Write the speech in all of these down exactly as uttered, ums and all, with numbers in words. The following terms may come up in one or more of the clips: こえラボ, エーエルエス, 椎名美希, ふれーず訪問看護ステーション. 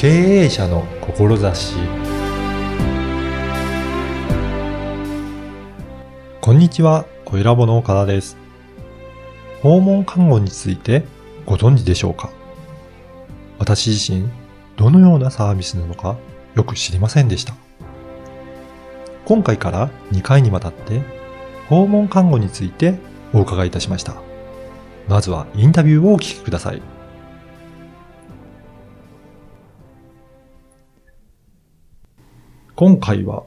経営者の志。こんにちは、小ラボの岡田です。訪問看護についてご存知でしょうか？私自身、どのようなサービスなのかよく知りませんでした。今回からにかいにわたって訪問看護についてお伺いいたしました。まずはインタビューをお聞きください。今回は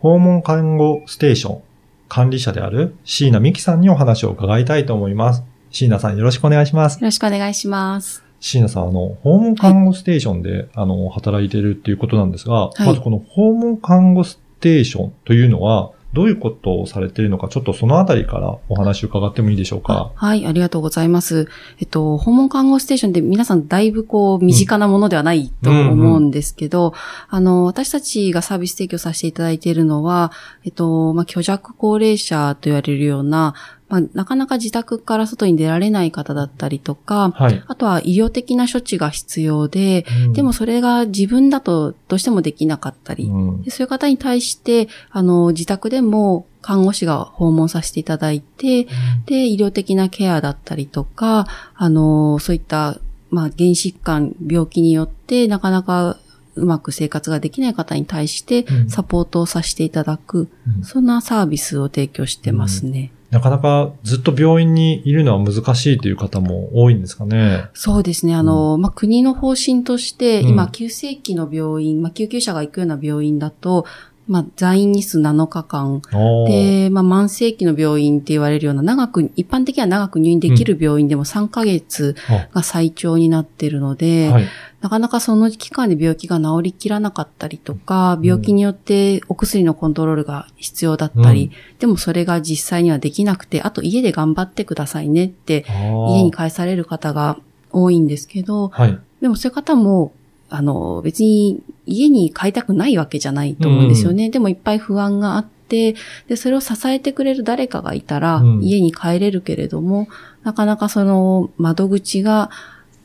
訪問看護ステーション管理者である椎名美希さんにお話を伺いたいと思います。椎名さん、よろしくお願いします。よろしくお願いします。椎名さん、あの訪問看護ステーションで、はい、あの働いているっていうことなんですが、はい、まずこの訪問看護ステーションというのはどういうことをされているのか、ちょっとそのあたりからお話を伺ってもいいでしょうか。はい、ありがとうございます。えっと、訪問看護ステーションって皆さんだいぶこう身近なものではないと思うんですけど、うんうんうん、あの、私たちがサービス提供させていただいているのは、えっと、まあ、虚弱高齢者と言われるような、まあ、なかなか自宅から外に出られない方だったりとか、はい、あとは医療的な処置が必要で、うん、でもそれが自分だとどうしてもできなかったり、うん、でそういう方に対して、あの、自宅でも看護師が訪問させていただいて、うん、で、医療的なケアだったりとか、あの、そういった、まあ、原疾患、病気によってなかなかうまく生活ができない方に対してサポートをさせていただく、うん、そんなサービスを提供してますね。うん、なかなかずっと病院にいるのは難しいという方も多いんですかね。そうですね。あの、うん、まあ、国の方針として、今、急性期の病院、まあ、救急車が行くような病院だと、まあ、在院日数なのかかん。で、まあ、慢性期の病院って言われるような長く、一般的には長く入院できる病院でもさんかげつが最長になっているので、うんはい、なかなかその期間で病気が治りきらなかったりとか、病気によってお薬のコントロールが必要だったり、うん、でもそれが実際にはできなくて、あと家で頑張ってくださいねって、家に帰される方が多いんですけど、はい、でもそういう方も、あの、別に家に帰りたくないわけじゃないと思うんですよね。うん、でもいっぱい不安があって、で、それを支えてくれる誰かがいたら、家に帰れるけれども、うん、なかなかその窓口が、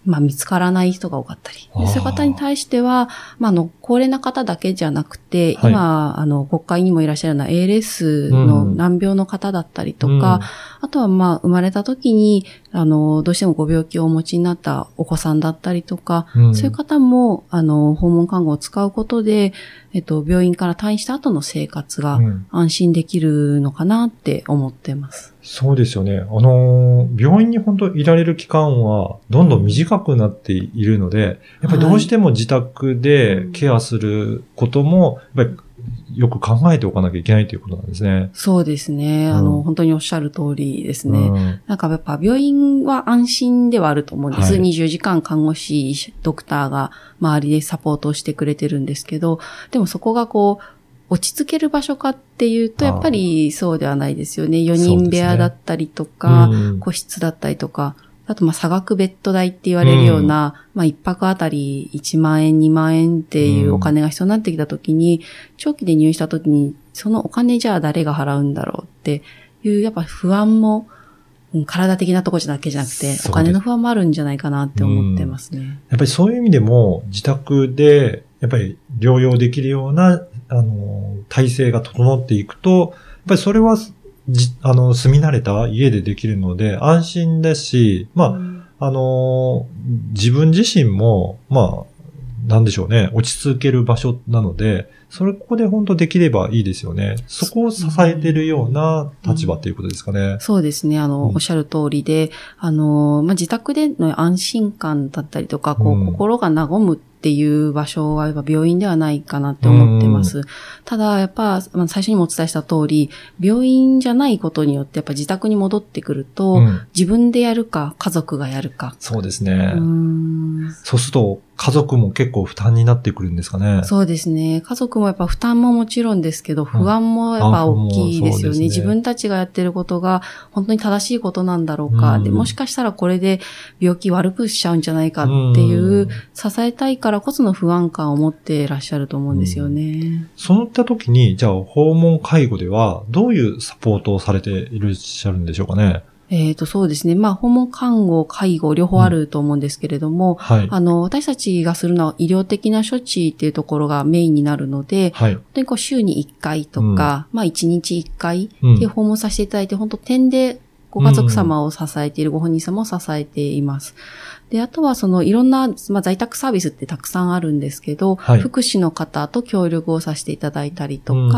まあ見つからない人が多かったり。でそういう方に対しては、まあ、あの、高齢な方だけじゃなくて、はい、今、あの、国会にもいらっしゃるような エーエルエス の難病の方だったりとか、うん、あとはまあ、生まれた時に、あの、どうしてもご病気をお持ちになったお子さんだったりとか、うん、そういう方も、あの、訪問看護を使うことで、えっと、病院から退院した後の生活が安心できるのかなって思ってます。うん、そうですよね。あの、病院に本当いられる期間はどんどん短くなっているので、やっぱりどうしても自宅でケアすることも、やっぱりよく考えておかなきゃいけないということなんですね。そうですね。あの、うん、本当におっしゃる通りですね。うん、なんかやっぱ病院は安心ではあると思うんです。はい、にじゅうじかん看護師、ドクターが周りでサポートをしてくれてるんですけど、でもそこがこう、落ち着ける場所かっていうと、やっぱりそうではないですよね。よにん部屋だったりとか、ねうん、個室だったりとか、あと、ま、差額ベッド代って言われるような、うん、まあ、一泊あたりいちまんえん、にまんえんっていうお金が必要になってきたときに、長期で入院したときに、そのお金じゃあ誰が払うんだろうっていう、やっぱ不安も、体的なところだけじゃなくて、お金の不安もあるんじゃないかなって思ってますね。うん、やっぱりそういう意味でも、自宅で、やっぱり療養できるような、あの、体制が整っていくと、やっぱりそれは、じ、あの、住み慣れた家でできるので安心だし、まあ、あの、自分自身も、まあ、なんでしょうね、落ち着ける場所なので、それここで本当できればいいですよね。そこを支えてるような立場ということですかね。うん、そうですね。あの、うん、おっしゃる通りで、あの、まあ、自宅での安心感だったりとか、こう、うん、心が和むっていう場所はやっぱ病院ではないかなって思ってます。うん、ただやっぱ最初にもお伝えした通り、病院じゃないことによってやっぱ自宅に戻ってくると、うん、自分でやるか家族がやるか。そうですね。うーん、そうすると家族も結構負担になってくるんですかね。そうですね。家族もやっぱ負担ももちろんですけど、不安もやっぱ大きいですよね。うん、自分たちがやってることが本当に正しいことなんだろうか。うん、でもしかしたらこれで病気悪くしちゃうんじゃないかっていう、うん、支えたいからからこその不安感を持っていらっしゃると思うんですよね。うん、そういった時に、じゃあ訪問介護ではどういうサポートをされていらっしゃるんでしょうかね。えっと、そうですね。まあ、訪問看護、介護、両方あると思うんですけれども、うんはい、あの、私たちがするのは医療的な処置っていうところがメインになるので、はい、本当にこう、週にいっかいとか、うん、まあ、いちにちいっかいで訪問させていただいて、うん、本当点でご家族様を支えている、うん、ご本人様を支えています。で、あとはそのいろんな、まあ、在宅サービスってたくさんあるんですけど、はい、福祉の方と協力をさせていただいたりとか、うん、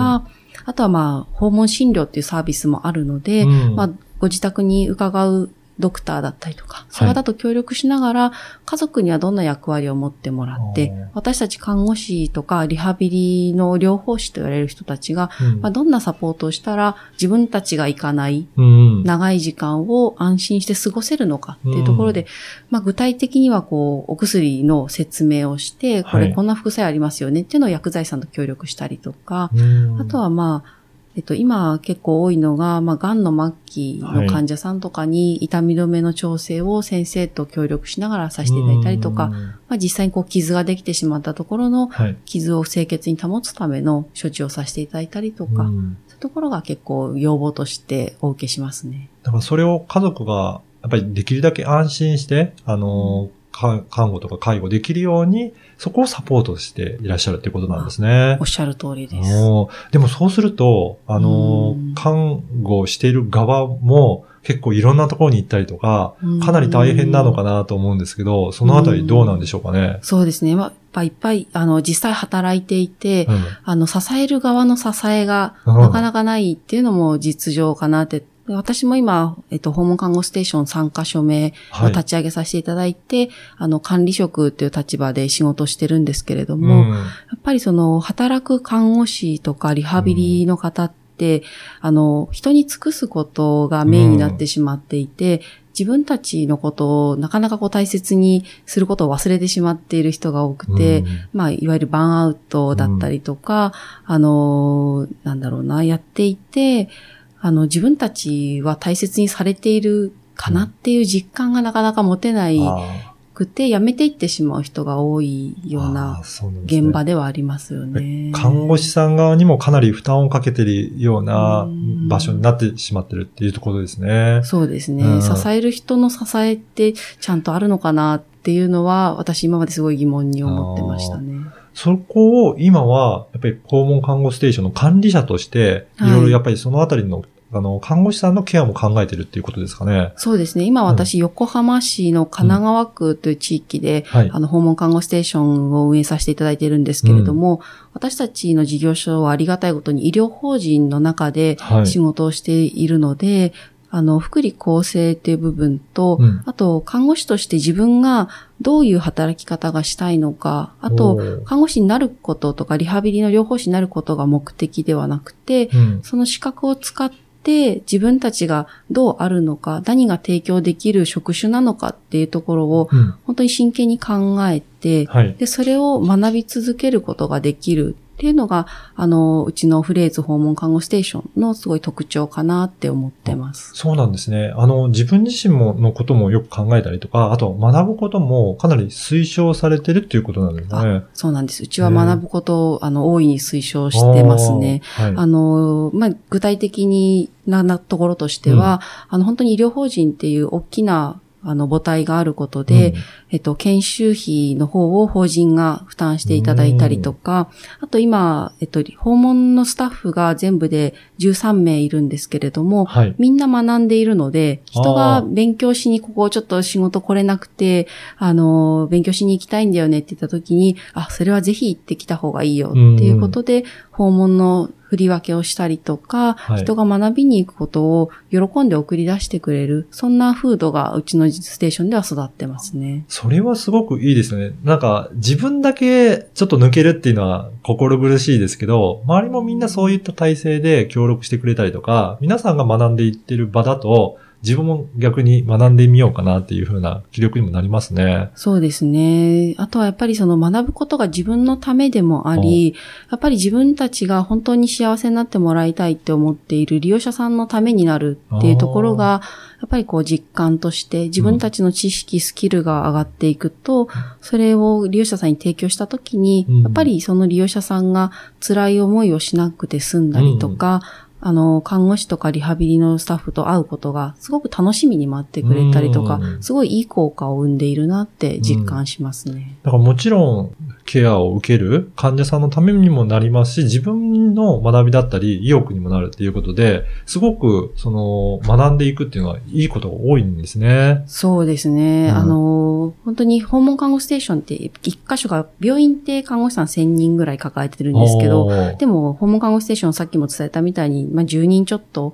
あとはまあ、訪問診療っていうサービスもあるので、うん、まあ、ご自宅に伺うドクターだったりとか、その方と協力しながら、家族にはどんな役割を持ってもらって、はい、私たち看護師とかリハビリの療法士と言われる人たちが、うんまあ、どんなサポートをしたら自分たちが行かない、うん、長い時間を安心して過ごせるのかっていうところで、うんまあ、具体的にはこう、お薬の説明をして、これこんな副作用ありますよねっていうのを薬剤さんと協力したりとか、うん、あとはまあ、えっと、今結構多いのが、まあ、癌の末期の患者さんとかに痛み止めの調整を先生と協力しながらさせていただいたりとか、まあ、実際にこう傷ができてしまったところの傷を清潔に保つための処置をさせていただいたりとか、はい、そういうところが結構要望としてお受けしますね。だからそれを家族がやっぱりできるだけ安心して、あの、うん看護とか介護できるように、そこをサポートしていらっしゃるっていうことなんですね。おっしゃる通りです。でもそうすると、あの、看護している側も結構いろんなところに行ったりとか、かなり大変なのかなと思うんですけど、そのあたりどうなんでしょうかね。うそうですね。まあ、いっぱいいっぱい、あの、実際働いていて、うん、あの、支える側の支えがなかなかないっていうのも実情かなって、私も今、えっと、訪問看護ステーションさんかしょめを立ち上げさせていただいて、はい、あの、管理職っていう立場で仕事してるんですけれども、うん、やっぱりその、働く看護師とかリハビリの方って、うん、あの、人に尽くすことがメインになってしまっていて、うん、自分たちのことをなかなかこう大切にすることを忘れてしまっている人が多くて、うん、まあ、いわゆるバーンアウトだったりとか、うん、あの、なんだろうな、やっていて、あの、自分たちは大切にされているかなっていう実感がなかなか持てないくて、辞めていってしまう人が多いような現場ではありますよね。看護師さん側にもかなり負担をかけているような場所になってしまってるっていうところですね。そうですね、うん。支える人の支えってちゃんとあるのかなっていうのは、私今まですごい疑問に思ってましたね。そこを今は、やっぱり訪問看護ステーションの管理者として、いろいろやっぱりそのあたりの、はい、あの、看護師さんのケアも考えてるっていうことですかね。そうですね。今私、うん、横浜市の神奈川区という地域で、うんはい、あの、訪問看護ステーションを運営させていただいているんですけれども、うん、私たちの事業所はありがたいことに医療法人の中で仕事をしているので、はいあの、福利厚生っていう部分と、うん、あと、看護師として自分がどういう働き方がしたいのか、あと、看護師になることとか、リハビリの療法士になることが目的ではなくて、うん、その資格を使って自分たちがどうあるのか、何が提供できる職種なのかっていうところを、うん、本当に真剣に考えて、はい、で、それを学び続けることができる。っていうのが、あの、うちのフレーズ訪問看護ステーションのすごい特徴かなって思ってます。そうなんですね。あの、自分自身ものこともよく考えたりとか、あと学ぶこともかなり推奨されてるっていうことなんですね。そうなんです。うちは学ぶことを、あの、大いに推奨してますね。あ,、はい、あの、まあ、具体的にな、なところとしては、うん、あの、本当に医療法人っていう大きなあの、母体があることで、うん、えっと、研修費の方を法人が負担していただいたりとか、あと今、えっと、訪問のスタッフが全部でじゅうさんめいいるんですけれども、はい、みんな学んでいるので、人が勉強しにここちょっと仕事来れなくて、あの、勉強しに行きたいんだよねって言った時に、あ、それはぜひ行ってきた方がいいよっていうことで、訪問の振り分けをしたりとか、はい、人が学びに行くことを喜んで送り出してくれる、そんな風土がうちのステーションでは育ってますね。それはすごくいいですね。なんか自分だけちょっと抜けるっていうのは心苦しいですけど、周りもみんなそういった体制で協力してくれたりとか、皆さんが学んでいってる場だと、自分も逆に学んでみようかなっていう風な気力にもなりますね。そうですね。あとはやっぱりその学ぶことが自分のためでもあり、やっぱり自分たちが本当に幸せになってもらいたいって思っている利用者さんのためになるっていうところが、やっぱりこう実感として自分たちの知識、うん、スキルが上がっていくと、それを利用者さんに提供したときに、うん、やっぱりその利用者さんが辛い思いをしなくて済んだりとか、うんあの、看護師とかリハビリのスタッフと会うことがすごく楽しみに待ってくれたりとか、すごいいい効果を生んでいるなって実感しますね。だからもちろんケアを受ける患者さんのためにもなりますし、自分の学びだったり意欲にもなるっていうことで、すごくその学んでいくっていうのはいいことが多いんですね。そうですね。うん、あの、本当に訪問看護ステーションって一箇所が病院って看護師さんせんにんぐらい抱えてるんですけど、でも訪問看護ステーションさっきも伝えたみたいに、まあ、じゅうにんちょっと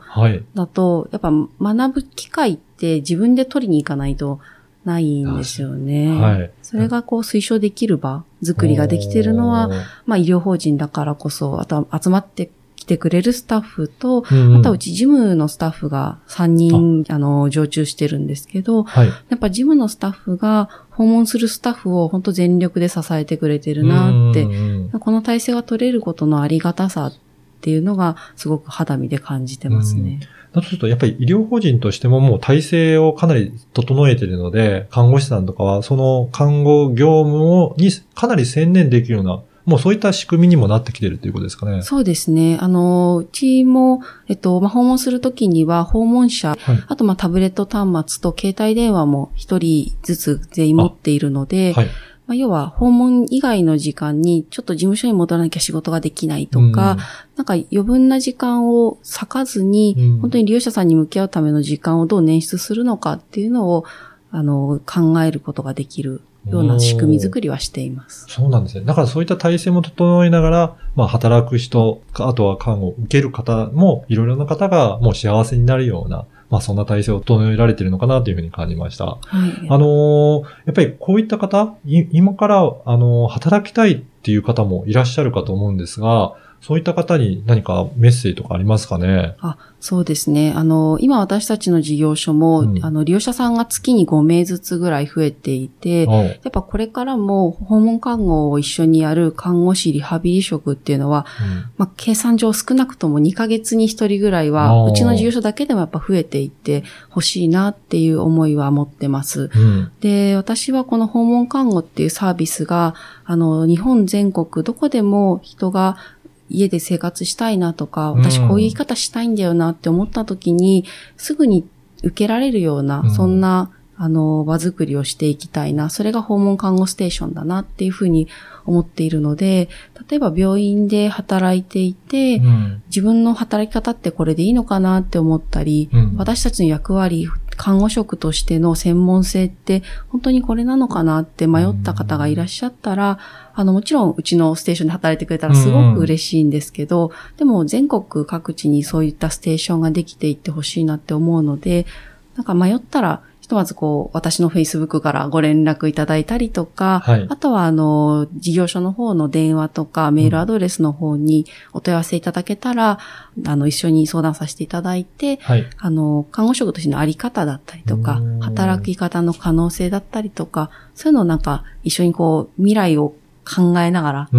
だと、はい、やっぱ学ぶ機会って自分で取りに行かないとないんですよね。はい、それがこう推奨できる場作りができているのは、まあ医療法人だからこそ、あと集まって来てくれるスタッフと、うんうん、あとうち事務のスタッフがさんにん、あ, あの、常駐してるんですけど、はい、やっぱ事務のスタッフが訪問するスタッフを本当全力で支えてくれてるなって、うんうん、この体制が取れることのありがたさっていうのがすごく肌身で感じてますね。うん、だとするとやっぱり医療法人としてももう体制をかなり整えているので、看護師さんとかはその看護業務をにかなり専念できるような、もうそういった仕組みにもなってきているということですかね。そうですね。あの、うちも、えっと、まあ、訪問するときには訪問者、はい、あとまあタブレット端末と携帯電話も一人ずつ全員持っているので、はい、まあ、要は訪問以外の時間にちょっと事務所に戻らなきゃ仕事ができないとか、うん、なんか余分な時間を割かずに、うん、本当に利用者さんに向き合うための時間をどう捻出するのかっていうのを、あの、考えることができるような仕組み作りはしています。そうなんですね。だからそういった体制も整えながら、まあ働く人、あとは看護を受ける方も、いろいろな方がもう幸せになるような、まあそんな体制を整えられているのかなというふうに感じました。はい、あのー、やっぱりこういった方、い今から、あのー、働きたいっていう方もいらっしゃるかと思うんですが、そういった方に何かメッセージとかありますかね？あ、そうですね。あの、今私たちの事業所も、うん、あの、利用者さんが月にごめいずつぐらい増えていて、やっぱこれからも訪問看護を一緒にやる看護師リハビリ職っていうのは、うん、まあ、計算上少なくともにかげつにひとりぐらいは、うちの事業所だけでもやっぱ増えていってほしいなっていう思いは持ってます。うん、で、私はこの訪問看護っていうサービスが、あの、日本全国どこでも人が家で生活したいなとか、私こういう言い方したいんだよなって思った時に、うん、すぐに受けられるような、そんな、うん、あの、場作りをしていきたいな。それが訪問看護ステーションだなっていうふうに思っているので、例えば病院で働いていて、うん、自分の働き方ってこれでいいのかなって思ったり、うん、私たちの役割、看護職としての専門性って本当にこれなのかなって迷った方がいらっしゃったら、あの、もちろんうちのステーションで働いてくれたらすごく嬉しいんですけど、でも全国各地にそういったステーションができていってほしいなって思うので、なんか迷ったらひとまずこう私の Facebook からご連絡いただいたりとか、はい、あとはあの事業所の方の電話とかメールアドレスの方にお問い合わせいただけたら、うん、あの一緒に相談させていただいて、はい、あの看護職としてのあり方だったりとか働き方の可能性だったりとか、そういうのをなんか一緒にこう未来を考えながら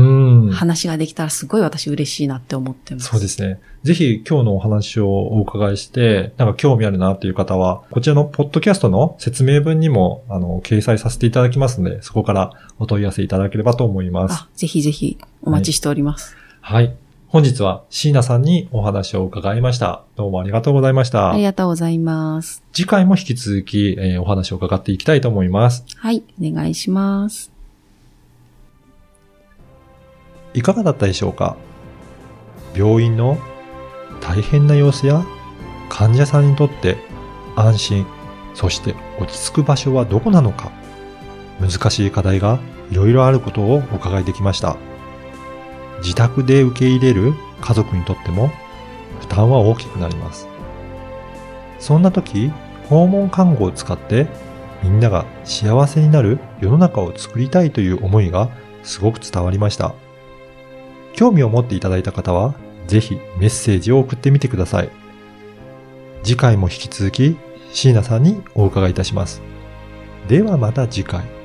話ができたらすごい私嬉しいなって思ってます。そうですね。ぜひ今日のお話をお伺いして、なんか興味あるなという方は、こちらのポッドキャストの説明文にもあの掲載させていただきますので、そこからお問い合わせいただければと思います。あ、ぜひぜひお待ちしております。はい。はい、本日は椎名さんにお話を伺いました。どうもありがとうございました。ありがとうございます。次回も引き続き、えー、お話を伺っていきたいと思います。はい、お願いします。いかがだったでしょうか。病院の大変な様子や患者さんにとって安心、そして落ち着く場所はどこなのか、難しい課題がいろいろあることをお伺いできました。自宅で受け入れる家族にとっても負担は大きくなります。そんな時、訪問看護を使ってみんなが幸せになる世の中を作りたいという思いがすごく伝わりました。興味を持っていただいた方は、ぜひメッセージを送ってみてください。次回も引き続き、椎名さんにお伺いいたします。ではまた次回。